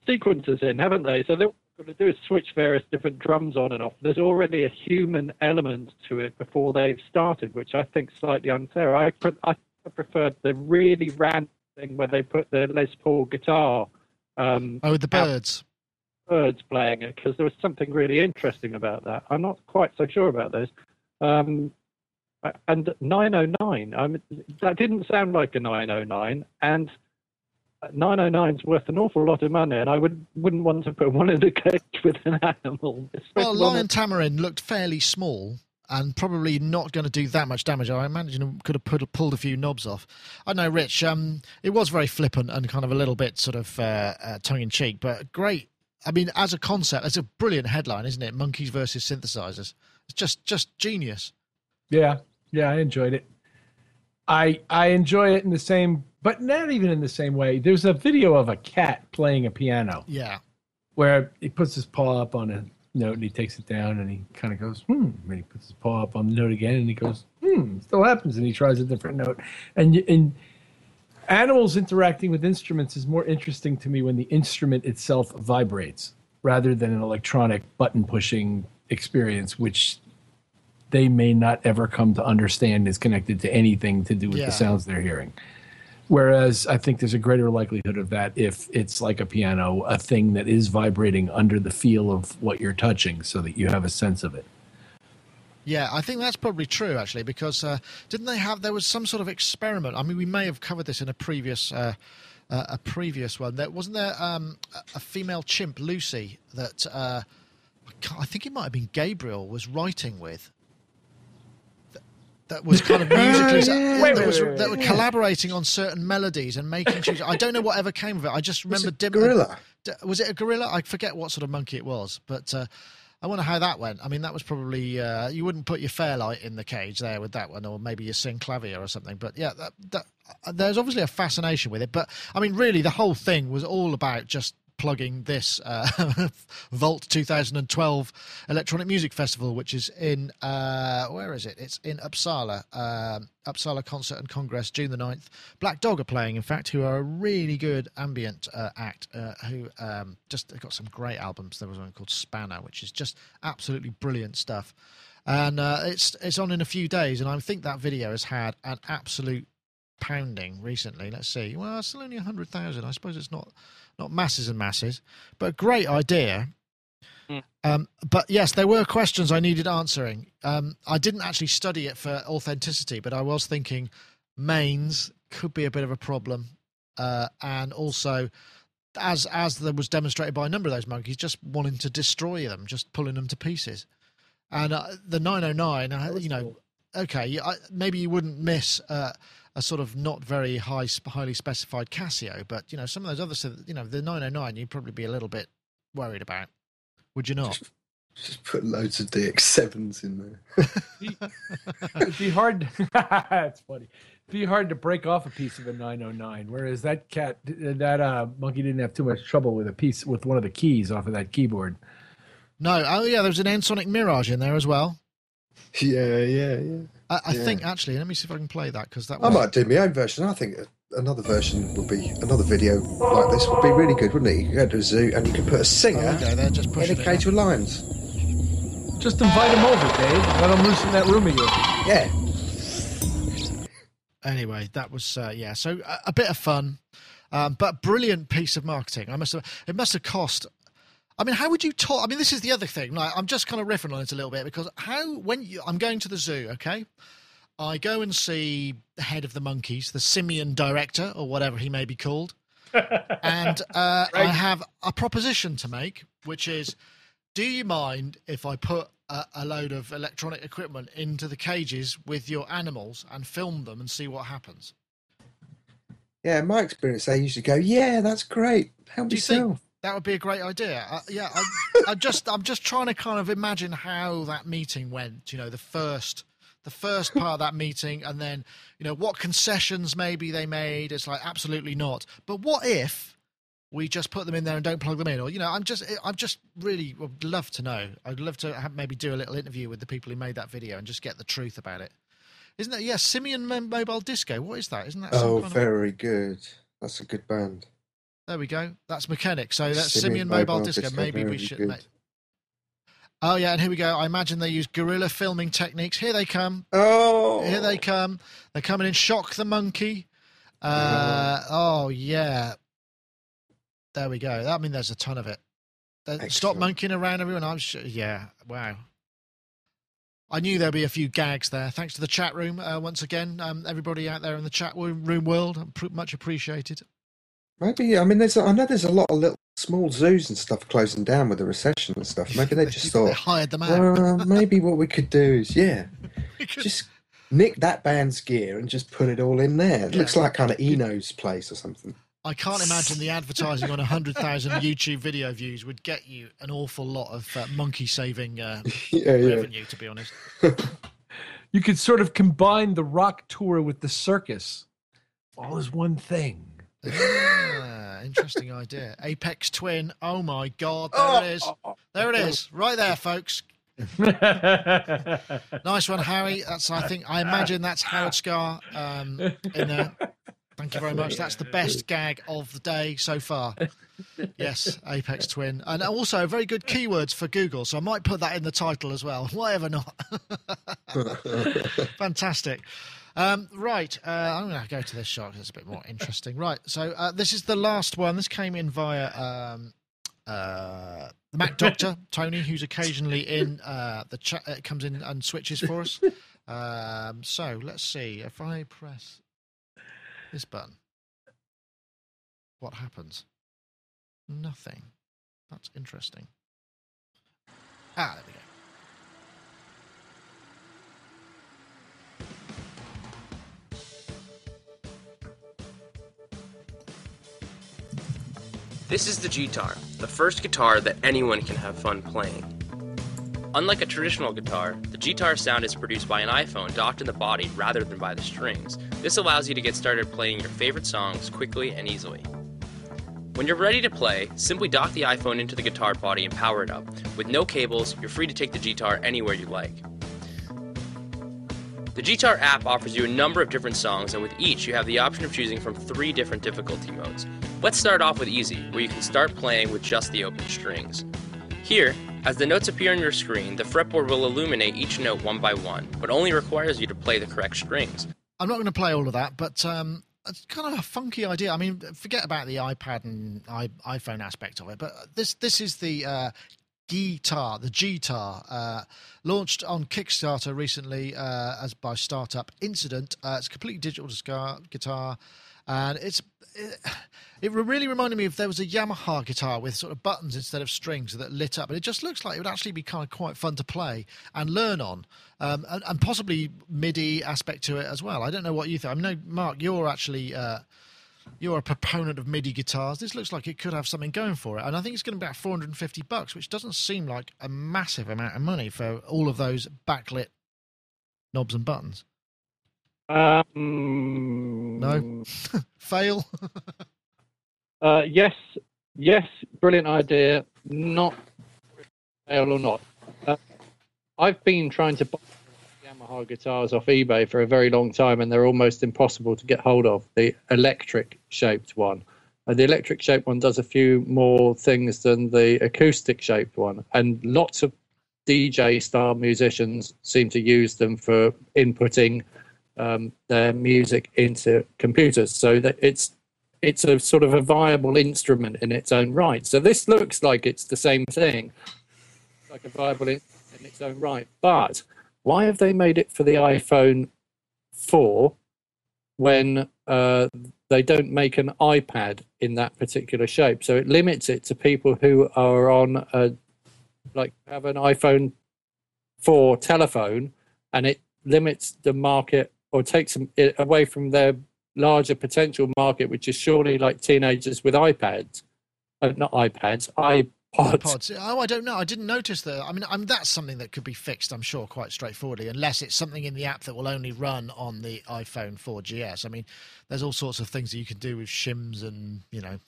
sequences in, haven't they? So they're got to do is switch various different drums on and off. There's already a human element to it before they've started, which I think is slightly unfair. I, pre I preferred the really random thing where they put the Les Paul guitar. Um, oh, the birds. Birds playing it, because there was something really interesting about that. I'm not quite so sure about those. Um, and nine oh nine, I mean, that didn't sound like a nine oh nine, and nine oh nine's worth an awful lot of money, and I would, wouldn't want to put one in a cage with an animal. Well, Lion Tamarin looked fairly small and probably not going to do that much damage. I imagine it could have put, pulled a few knobs off. I know, Rich, um, it was very flippant and kind of a little bit sort of uh, uh, tongue-in-cheek, but great. I mean, as a concept, it's a brilliant headline, isn't it? Monkeys versus synthesizers. It's just just genius. Yeah, yeah, I enjoyed it. I I enjoy it in the same, but not even in the same way. There's a video of a cat playing a piano. Yeah, where he puts his paw up on a note and he takes it down and he kind of goes hmm, and he puts his paw up on the note again and he goes hmm, still happens, and he tries a different note. And and animals interacting with instruments is more interesting to me when the instrument itself vibrates rather than an electronic button pushing experience, which they may not ever come to understand is connected to anything to do with yeah. the sounds they're hearing. Whereas I think there's a greater likelihood of that if it's like a piano, a thing that is vibrating under the feel of what you're touching so that you have a sense of it. Yeah, I think that's probably true, actually, because uh, didn't they have, there was some sort of experiment. I mean, we may have covered this in a previous uh, uh, a previous one. There, wasn't there um, a female chimp, Lucy, that uh, I think it might have been Gabriel was writing with? That was kind of musically wait, that, was, wait, wait, that were yeah. collaborating on certain melodies and making tunes. I don't know what ever came of it. I just remember... Was it a gorilla? Was it a gorilla? I forget what sort of monkey it was, but uh, I wonder how that went. I mean, that was probably... Uh, you wouldn't put your Fairlight in the cage there with that one, or maybe your Synclavier or something. But, yeah, that, that, uh, there's obviously a fascination with it. But, I mean, really, the whole thing was all about just plugging this uh, Vault two thousand twelve Electronic Music Festival, which is in, uh, where is it? It's in Uppsala, um, Uppsala Concert and Congress, June the ninth. Black Dog are playing, in fact, who are a really good ambient uh, act, uh, who um, just got some great albums. There was one called Spanner, which is just absolutely brilliant stuff. And uh, it's, it's on in a few days, and I think that video has had an absolute pounding recently. Let's see. Well, it's still only one hundred thousand. I suppose it's not... Not masses and masses, but a great idea. Mm. Um, but yes, there were questions I needed answering. Um, I didn't actually study it for authenticity, but I was thinking mains could be a bit of a problem. Uh, and also, as as there was demonstrated by a number of those monkeys, just wanting to destroy them, just pulling them to pieces. And uh, the nine oh nine, uh, you know, cool. okay, I, maybe you wouldn't miss... Uh, a sort of not very high, highly specified Casio, but, you know, some of those others, you know, the nine oh nine, you'd probably be a little bit worried about, would you not? Just, just put loads of D X sevens in there. It'd be hard, that's funny, it'd be hard to break off a piece of a nine oh nine, whereas that cat, that uh, monkey didn't have too much trouble with a piece, with one of the keys off of that keyboard. No, oh yeah, there was an Ensoniq Mirage in there as well. Yeah, yeah, yeah. I, I yeah. think, actually, let me see if I can play that, because that was... I might do my own version. I think another version would be, another video like this would be really good, wouldn't it? You could go to a zoo and you could put a singer oh, okay, just in a cage with lions. Just invite them over, Dave. Let them loosen that room of you. Yeah. Anyway, that was, uh, yeah, so a, a bit of fun, um, but brilliant piece of marketing. I must have, it must have cost... I mean, how would you talk? I mean, this is the other thing. Like, I'm just kind of riffing on it a little bit because how, when you, I'm going to the zoo, okay? I go and see the head of the monkeys, the simian director or whatever he may be called. And uh, right. I have a proposition to make, which is, do you mind if I put a, a load of electronic equipment into the cages with your animals and film them and see what happens? Yeah, in my experience, they usually go, yeah, that's great. Help yourself. That would be a great idea. Uh, yeah, I, I just, I'm just trying to kind of imagine how that meeting went. You know, the first, the first part of that meeting, and then, you know, what concessions maybe they made. It's like absolutely not. But what if we just put them in there and don't plug them in? Or, you know, I'm just, I'm just really would love to know. I'd love to have, maybe do a little interview with the people who made that video and just get the truth about it. Isn't that yeah? Simian Mobile Disco. What is that? Isn't that? Oh, some kind very of... good. That's a good band. There we go. That's mechanic. So that's Simian Mobile, Mobile Disco. Disco. Maybe we should... Good. Oh, yeah, and here we go. I imagine they use guerrilla filming techniques. Here they come. Oh! Here they come. They're coming in. Shock the monkey. Uh, oh. oh, yeah. There we go. I mean, there's a ton of it. Stop monkeying around, everyone. I'm sure. Yeah, wow. I knew there'd be a few gags there. Thanks to the chat room uh, once again. Um, everybody out there in the chat room world, much appreciated. Maybe, I mean, there's. I know there's a lot of little small zoos and stuff closing down with the recession and stuff. Maybe they just thought... they hired them out. Well, uh, maybe what we could do is, yeah, could... just nick that band's gear and just put it all in there. It yeah. looks like kind of Eno's place or something. I can't imagine the advertising on one hundred thousand YouTube video views would get you an awful lot of uh, monkey-saving uh, yeah, yeah. revenue, to be honest. You could sort of combine the rock tour with the circus. All is one thing. Ah, interesting idea. Apex Twin. Oh, my God. There oh, it is. Oh, oh. There it is. Right there, folks. Nice one, Harry. That's, I think, I imagine that's Howard Scar um, in there. Thank you very much. That's the best gag of the day so far. Yes, Apex Twin. And also very good keywords for Google, so I might put that in the title as well. Whatever not. Fantastic. Um, right, uh, I'm going to go to this shot because it's a bit more interesting. Right, so uh, this is the last one. This came in via um, uh, the Mac Doctor, Tony, who's occasionally in uh, the chat. It comes in and switches for us. Um, so let's see. If I press... this button. What happens? Nothing. That's interesting. Ah, there we go. This is the G-Tar, the first guitar that anyone can have fun playing. Unlike a traditional guitar, the G-Tar sound is produced by an iPhone docked in the body rather than by the strings. This allows you to get started playing your favorite songs quickly and easily. When you're ready to play, simply dock the iPhone into the guitar body and power it up. With no cables, you're free to take the G-Tar anywhere you like. The G-Tar app offers you a number of different songs, and with each you have the option of choosing from three different difficulty modes. Let's start off with Easy, where you can start playing with just the open strings. Here, as the notes appear on your screen, the fretboard will illuminate each note one by one, but only requires you to play the correct strings. I'm not going to play all of that, but um, it's kind of a funky idea. I mean, forget about the iPad and I iPhone aspect of it, but this this is the uh, G-Tar, the G-Tar, uh, launched on Kickstarter recently uh, as by startup Incident. Uh, it's a completely digital guitar, and it's... It, It really reminded me if there was a Yamaha guitar with sort of buttons instead of strings that lit up. And it just looks like it would actually be kind of quite fun to play and learn on, um, and, and possibly MIDI aspect to it as well. I don't know what you think. I know, Mark, you're actually uh, you're a proponent of MIDI guitars. This looks like it could have something going for it. And I think it's going to be about four hundred fifty bucks, which doesn't seem like a massive amount of money for all of those backlit knobs and buttons. Um... No? Fail? Uh, yes, yes, brilliant idea. Not fail or not. Uh, I've been trying to buy Yamaha guitars off eBay for a very long time, and they're almost impossible to get hold of. The electric-shaped one, uh, the electric-shaped one does a few more things than the acoustic-shaped one, and lots of D J-style musicians seem to use them for inputting um, their music into computers. So that it's. It's a sort of a viable instrument in its own right. So this looks like it's the same thing, like a viable in its own right. But why have they made it for the iPhone four when uh, they don't make an iPad in that particular shape? So it limits it to people who are on, a, like, have an iPhone four telephone, and it limits the market or takes it away from their larger potential market, which is surely like teenagers with iPads, uh, not iPads, iPods. iPods. Oh, I don't know. I didn't notice that. I mean, I mean, that's something that could be fixed, I'm sure, quite straightforwardly, unless it's something in the app that will only run on the iPhone four G S. I mean, there's all sorts of things that you can do with shims and, you know,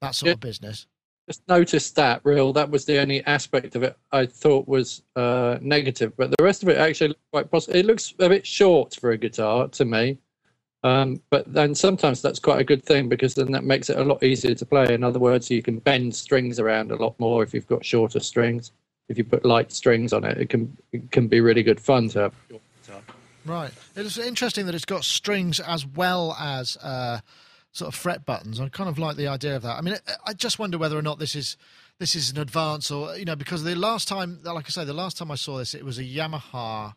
that sort yeah, of business. Just noticed that, real. That was the only aspect of it I thought was uh, negative, but the rest of it actually looked quite positive. It looks a bit short for a guitar to me. Um, but then sometimes that's quite a good thing, because then that makes it a lot easier to play. In other words, you can bend strings around a lot more if you've got shorter strings. If you put light strings on it, it can it can be really good fun to have a short guitar. Right. It's interesting that it's got strings as well as uh, sort of fret buttons. I kind of like the idea of that. I mean, I just wonder whether or not this is this is an advance, or, you know, because the last time, like I say, the last time I saw this, it was a Yamaha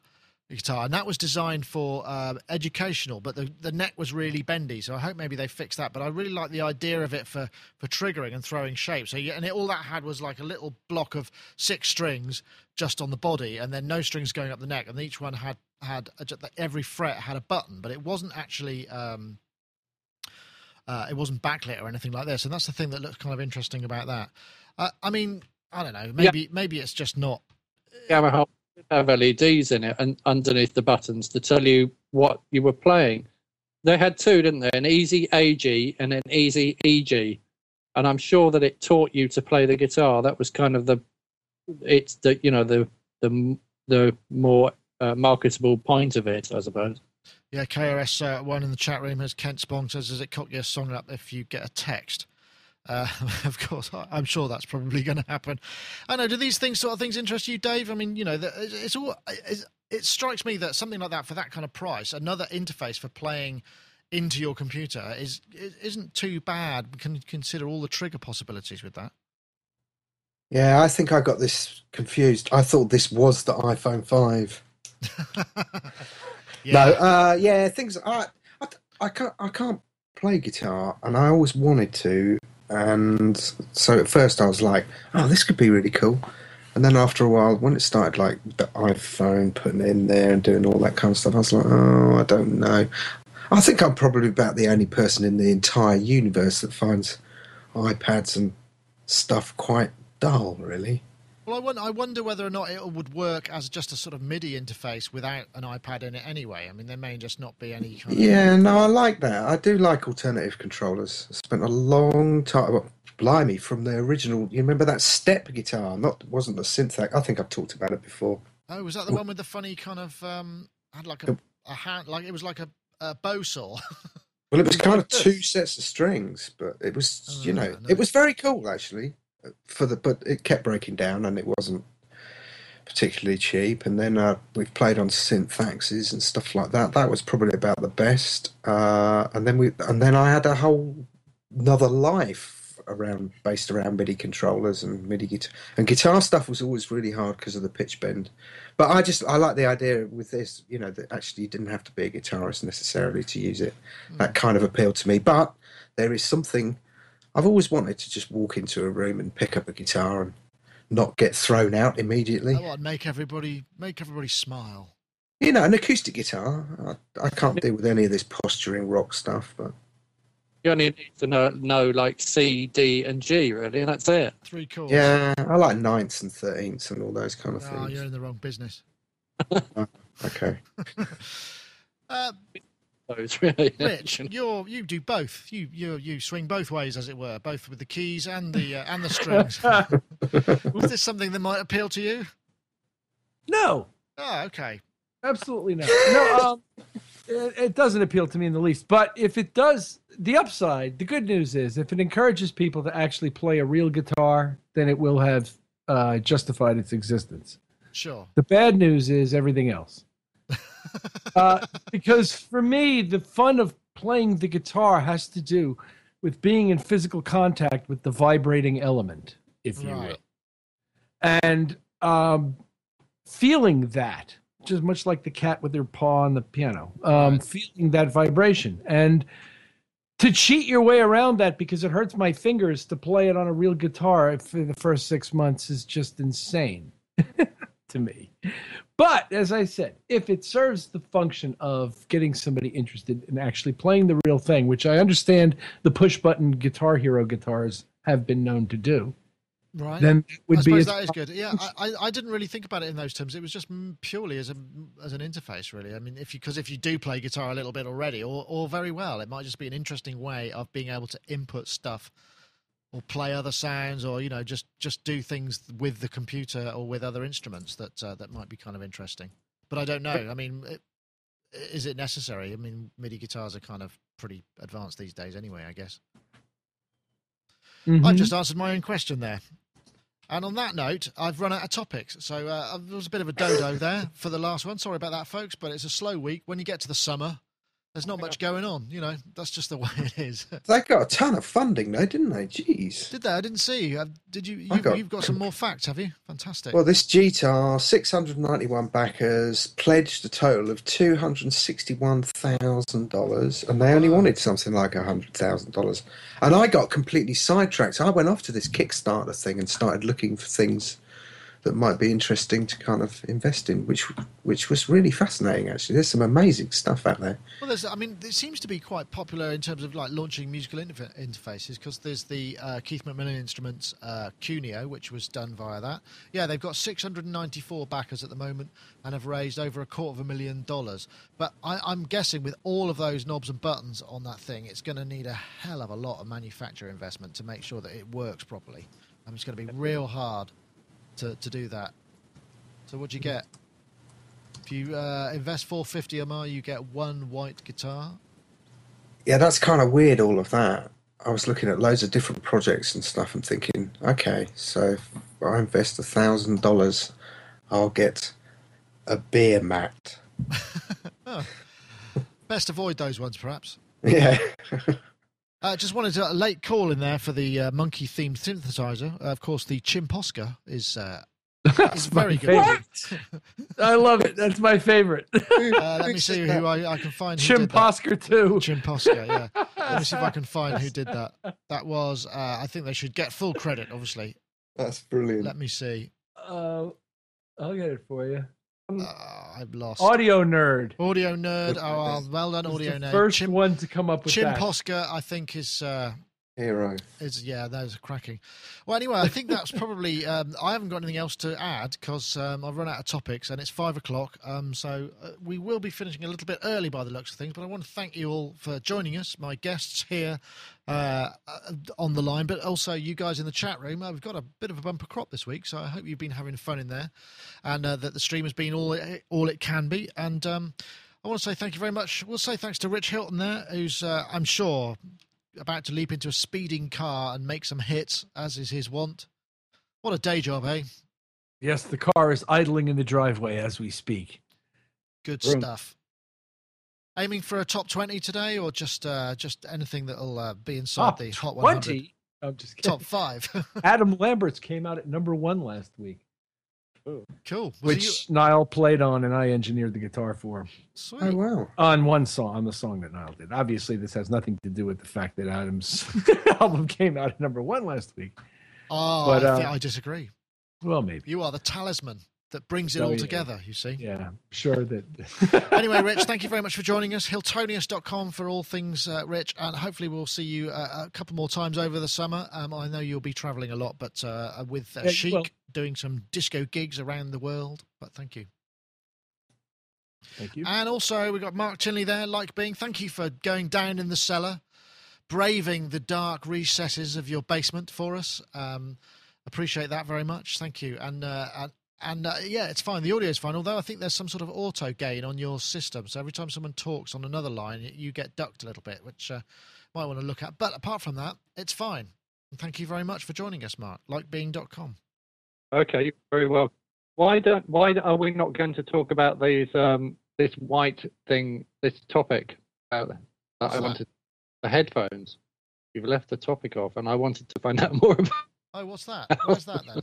guitar, and that was designed for uh, educational, but the, the neck was really bendy, so I hope maybe they fixed that. But I really like the idea of it for, for triggering and throwing shapes. So you, and it, all that had was like a little block of six strings just on the body, and then no strings going up the neck, and each one had, had every fret had a button, but it wasn't actually um, uh, it wasn't backlit or anything like this, and that's the thing that looks kind of interesting about that. Uh, I mean, I don't know, maybe yeah. maybe it's just not... Yamaha have L E Ds in it and underneath the buttons to tell you what you were playing. They had two, didn't they? An easy A G and an easy E G. And I'm sure that it taught you to play the guitar. That was kind of the, it's the, you know, the the the more uh, marketable point of it, I suppose. Yeah, K R S uh, one in the chat room has Kent Spong says, "Does it cock your song up if you get a text?" Uh, of course, I'm sure that's probably going to happen. I know. Do these things sort of things interest you, Dave? I mean, you know, it's all. It's, it strikes me that something like that for that kind of price, another interface for playing into your computer, is isn't too bad. We can consider all the trigger possibilities with that. Yeah, I think I got this confused. I thought this was the iPhone five. yeah. No, uh, yeah, things. I, I, I can't. I can't play guitar, and I always wanted to. And so at first I was like, oh, this could be really cool. And then after a while, when it started, like, the iPhone putting it in there and doing all that kind of stuff, I was like, oh, I don't know. I think I'm probably about the only person in the entire universe that finds iPads and stuff quite dull, really. Well, I wonder, I wonder whether or not it would work as just a sort of MIDI interface without an iPad in it anyway. I mean, there may just not be any kind of... Yeah, no, I like that. I do like alternative controllers. I spent a long time... Well, blimey, from the original... You remember that step guitar? Not wasn't the Synthac. I think I've talked about it before. Oh, was that the one with the funny kind of... Um, had like a, a hand... like It was like a, a bow saw. Well, it was kind of two sets of strings, but it was, oh, you know... No. It was very cool, actually. For the but it kept breaking down and it wasn't particularly cheap. And then uh, we've played on Synthaxes and stuff like that. That was probably about the best. Uh, and then we and then I had a whole another life around based around MIDI controllers and MIDI guitar. And guitar stuff was always really hard because of the pitch bend. But I just I like the idea with this, you know, that actually you didn't have to be a guitarist necessarily to use it. Mm. That kind of appealed to me. But there is something. I've always wanted to just walk into a room and pick up a guitar and not get thrown out immediately. Oh, I'd make everybody make everybody smile. You know, an acoustic guitar. I, I can't deal with any of this posturing rock stuff. But you only need to know, know like C, D, and G, really, and that's it. Three chords. Yeah, I like ninths and thirteenths and all those kind of oh, things. Oh, you're in the wrong business. oh, okay. uh, Really Rich, you're you do both. You you you swing both ways, as it were, both with the keys and the uh, and the strings. Was this something that might appeal to you? No. Oh, okay. Absolutely not. No, um, it, it doesn't appeal to me in the least. But if it does, the upside, the good news is, if it encourages people to actually play a real guitar, then it will have uh, justified its existence. Sure. The bad news is everything else. uh, because for me, the fun of playing the guitar has to do with being in physical contact with the vibrating element, if you right. will. And um, feeling that, just much like the cat with their paw on the piano, um, right. feeling that vibration. And to cheat your way around that, because it hurts my fingers to play it on a real guitar for the first six months is just insane to me. But, as I said, if it serves the function of getting somebody interested in actually playing the real thing, which I understand the push-button Guitar Hero guitars have been known to do, right. then it would I be... I suppose that is good. Yeah, I, I didn't really think about it in those terms. It was just purely as a as an interface, really. I mean, if you because if you do play guitar a little bit already, or, or very well, it might just be an interesting way of being able to input stuff or play other sounds, or, you know, just, just do things with the computer or with other instruments that uh, that might be kind of interesting. But I don't know. I mean, it, is it necessary? I mean, MIDI guitars are kind of pretty advanced these days anyway, I guess. Mm-hmm. I've just answered my own question there. And on that note, I've run out of topics. So uh, there was a bit of a dodo there for the last one. Sorry about that, folks, but it's a slow week. When you get to the summer, there's not much going on. You know, that's just the way it is. They got a ton of funding, though, didn't they? Jeez. Did they? I didn't see. Uh, did you? you I got, you've got some more facts, have you? Fantastic. Well, this G-Tar, six hundred ninety-one backers, pledged a total of two hundred sixty-one thousand dollars, and they only wanted something like one hundred thousand dollars. And I got completely sidetracked. I went off to this Kickstarter thing and started looking for things that might be interesting to kind of invest in, which which was really fascinating, actually. There's some amazing stuff out there. Well, there's, I mean, it seems to be quite popular in terms of, like, launching musical interfa interfaces, because there's the uh, Keith McMillan Instruments uh, Cuneo, which was done via that. Yeah, they've got six hundred ninety-four backers at the moment and have raised over a quarter of a million dollars. But I, I'm guessing with all of those knobs and buttons on that thing, it's going to need a hell of a lot of manufacturer investment to make sure that it works properly. And it's going to be real hard To, to do that. So what do you get? If you uh, invest four hundred fifty M R, you get one white guitar. Yeah, that's kind of weird, all of that. I was looking at loads of different projects and stuff and thinking, okay, so if I invest one thousand dollars, I'll get a beer mat. Oh. Best avoid those ones, perhaps. Yeah. I uh, just wanted to, a late call in there for the uh, monkey-themed synthesizer. Uh, of course, the Chimposca is, uh, is very good. I love it. That's my favorite. Uh, let me see who I, I can find. Who Chimposca too. Chimposca, yeah. Let me see if I can find who did that. That was, uh, I think they should get full credit, obviously. That's brilliant. Let me see. Uh, I'll get it for you. Uh, I've lost. Audio Nerd. Audio Nerd. Oh, well done, Audio Nerd. First Chim, one to come up with Chimposca, that. Chimposca, I think, is... Uh, Hero. Is, yeah, that was cracking. Well, anyway, I think that's probably... Um, I haven't got anything else to add because um, I've run out of topics and it's five o'clock. Um, so uh, we will be finishing a little bit early by the looks of things, but I want to thank you all for joining us, my guests here uh, on the line, but also you guys in the chat room. Uh, we've got a bit of a bumper crop this week, so I hope you've been having fun in there and uh, that the stream has been all it, all it can be. And um, I want to say thank you very much. We'll say thanks to Rich Hilton there, who's, uh, I'm sure... about to leap into a speeding car and make some hits, as is his wont. What a day job, eh? Yes, the car is idling in the driveway as we speak. Good Room. stuff. Aiming for a top twenty today, or just uh, just anything that'll uh, be inside top the Hot one hundred? twenty? I'm just kidding. Top five. Adam Lambert's came out at number one last week. Ooh. Cool. Which so you... Niall played on, and I engineered the guitar for him. Sweet. Oh, wow. On one song, on the song that Niall did. Obviously, this has nothing to do with the fact that Adam's album came out at number one last week. Oh, but, I, think uh, I disagree. Well, maybe. You are the talisman that brings it oh, all yeah. together, you see. Yeah, I'm sure that... Anyway, Rich, thank you very much for joining us. Hiltonius dot com for all things, uh, Rich, and hopefully we'll see you uh, a couple more times over the summer. Um, I know you'll be traveling a lot, but uh, with uh, yeah, Chic well, doing some disco gigs around the world, but thank you. Thank you. And also we've got Mark Tinley there, like being. Thank you for going down in the cellar, braving the dark recesses of your basement for us. Um, appreciate that very much. Thank you. And, uh, and And, uh, yeah, it's fine. The audio is fine, although I think there's some sort of auto gain on your system. So every time someone talks on another line, you get ducked a little bit, which uh, might want to look at. But apart from that, it's fine. And thank you very much for joining us, Mark. like being dot com. Okay, you're very well. Why don't, why are we not going to talk about these um, this white thing, this topic out there? I wanted the headphones. You've left the topic off, and I wanted to find out more about. Oh, what's that? What's that then?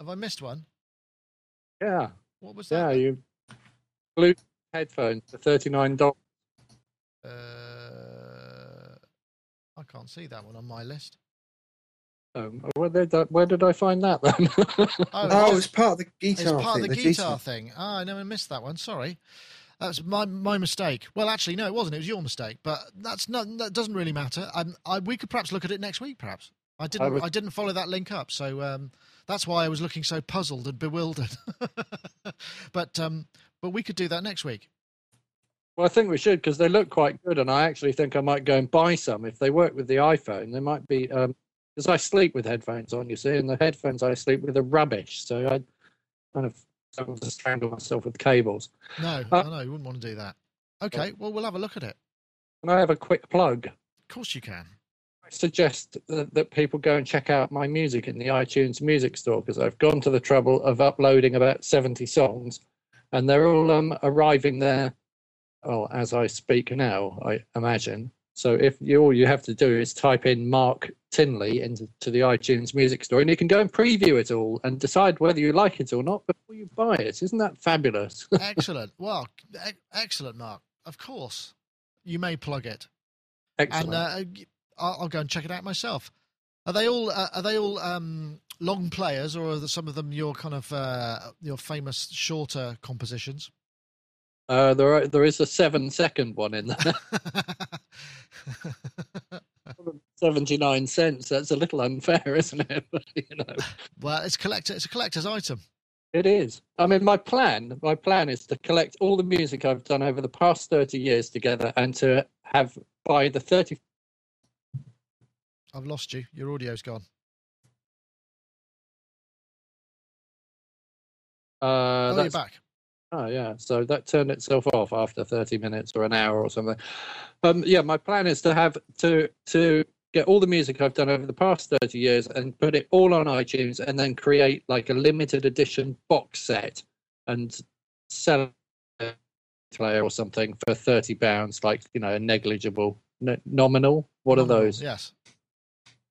Have I missed one? Yeah. What was that? Yeah, you Bluetooth headphones for thirty-nine dollars. Uh, I can't see that one on my list. Um, where did I, where did I find that then? oh, oh it was part of the guitar thing. It's part thing, of the, the guitar thing. thing. Oh, I never missed that one. Sorry. That's my my mistake. Well, actually, no, it wasn't. It was your mistake. But that's not. That doesn't really matter. I'm, I we could perhaps look at it next week. Perhaps I didn't. I, was... I didn't follow that link up. So. Um, That's why I was looking so puzzled and bewildered. but um, but we could do that next week. Well, I think we should because they look quite good, and I actually think I might go and buy some if they work with the iPhone. They might be because um, I sleep with headphones on, you see, and the headphones I sleep with are rubbish. So I kind of don't want to strangle myself with cables. No, uh, no, you wouldn't want to do that. Okay, well, we'll have a look at it. Can I have a quick plug? Of course you can. I suggest that, that people go and check out my music in the iTunes music store, because I've gone to the trouble of uploading about seventy songs, and they're all um, arriving there, well, as I speak now, I imagine. So if you, all you have to do is type in Mark Tinley into to the iTunes music store, and you can go and preview it all and decide whether you like it or not before you buy it. Isn't that fabulous? Excellent. Well, e excellent, Mark. Of course. You may plug it. Excellent. And uh, I'll, I'll go and check it out myself. Are they all uh, are they all um, long players, or are some of them your kind of uh, your famous shorter compositions? Uh, there, are, there is a seven-second one in there. Seventy-nine cents. That's a little unfair, isn't it? But, you know. Well, it's collector. It's a collector's item. It is. I mean, my plan. My plan is to collect all the music I've done over the past thirty years together, and to have by the thirty. I've lost you. Your audio's gone. Uh, oh, you're back. Oh, yeah. So that turned itself off after thirty minutes or an hour or something. Um, yeah, my plan is to have to to get all the music I've done over the past thirty years and put it all on iTunes, and then create like a limited edition box set and sell a player or something for thirty pounds, like, you know, a negligible, no, nominal. What nominal, are those? Yes.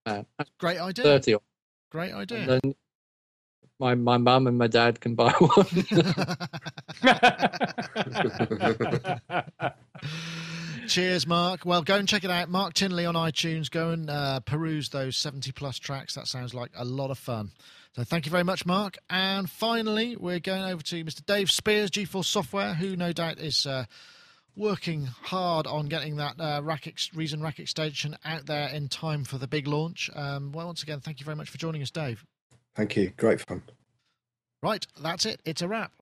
Uh, Great idea. thirty. Great idea. My my mum and my dad can buy one. Cheers, Mark. Well, go and check it out. Mark Tinley on iTunes. Go and uh, peruse those seventy plus tracks. That sounds like a lot of fun. So thank you very much, Mark. And finally, we're going over to Mister Dave Spears, GForce Software, who no doubt is uh, working hard on getting that uh, rack ex Reason rack extension out there in time for the big launch. Um, well, once again, thank you very much for joining us, Dave. Thank you. Great fun. Right, that's it. It's a wrap.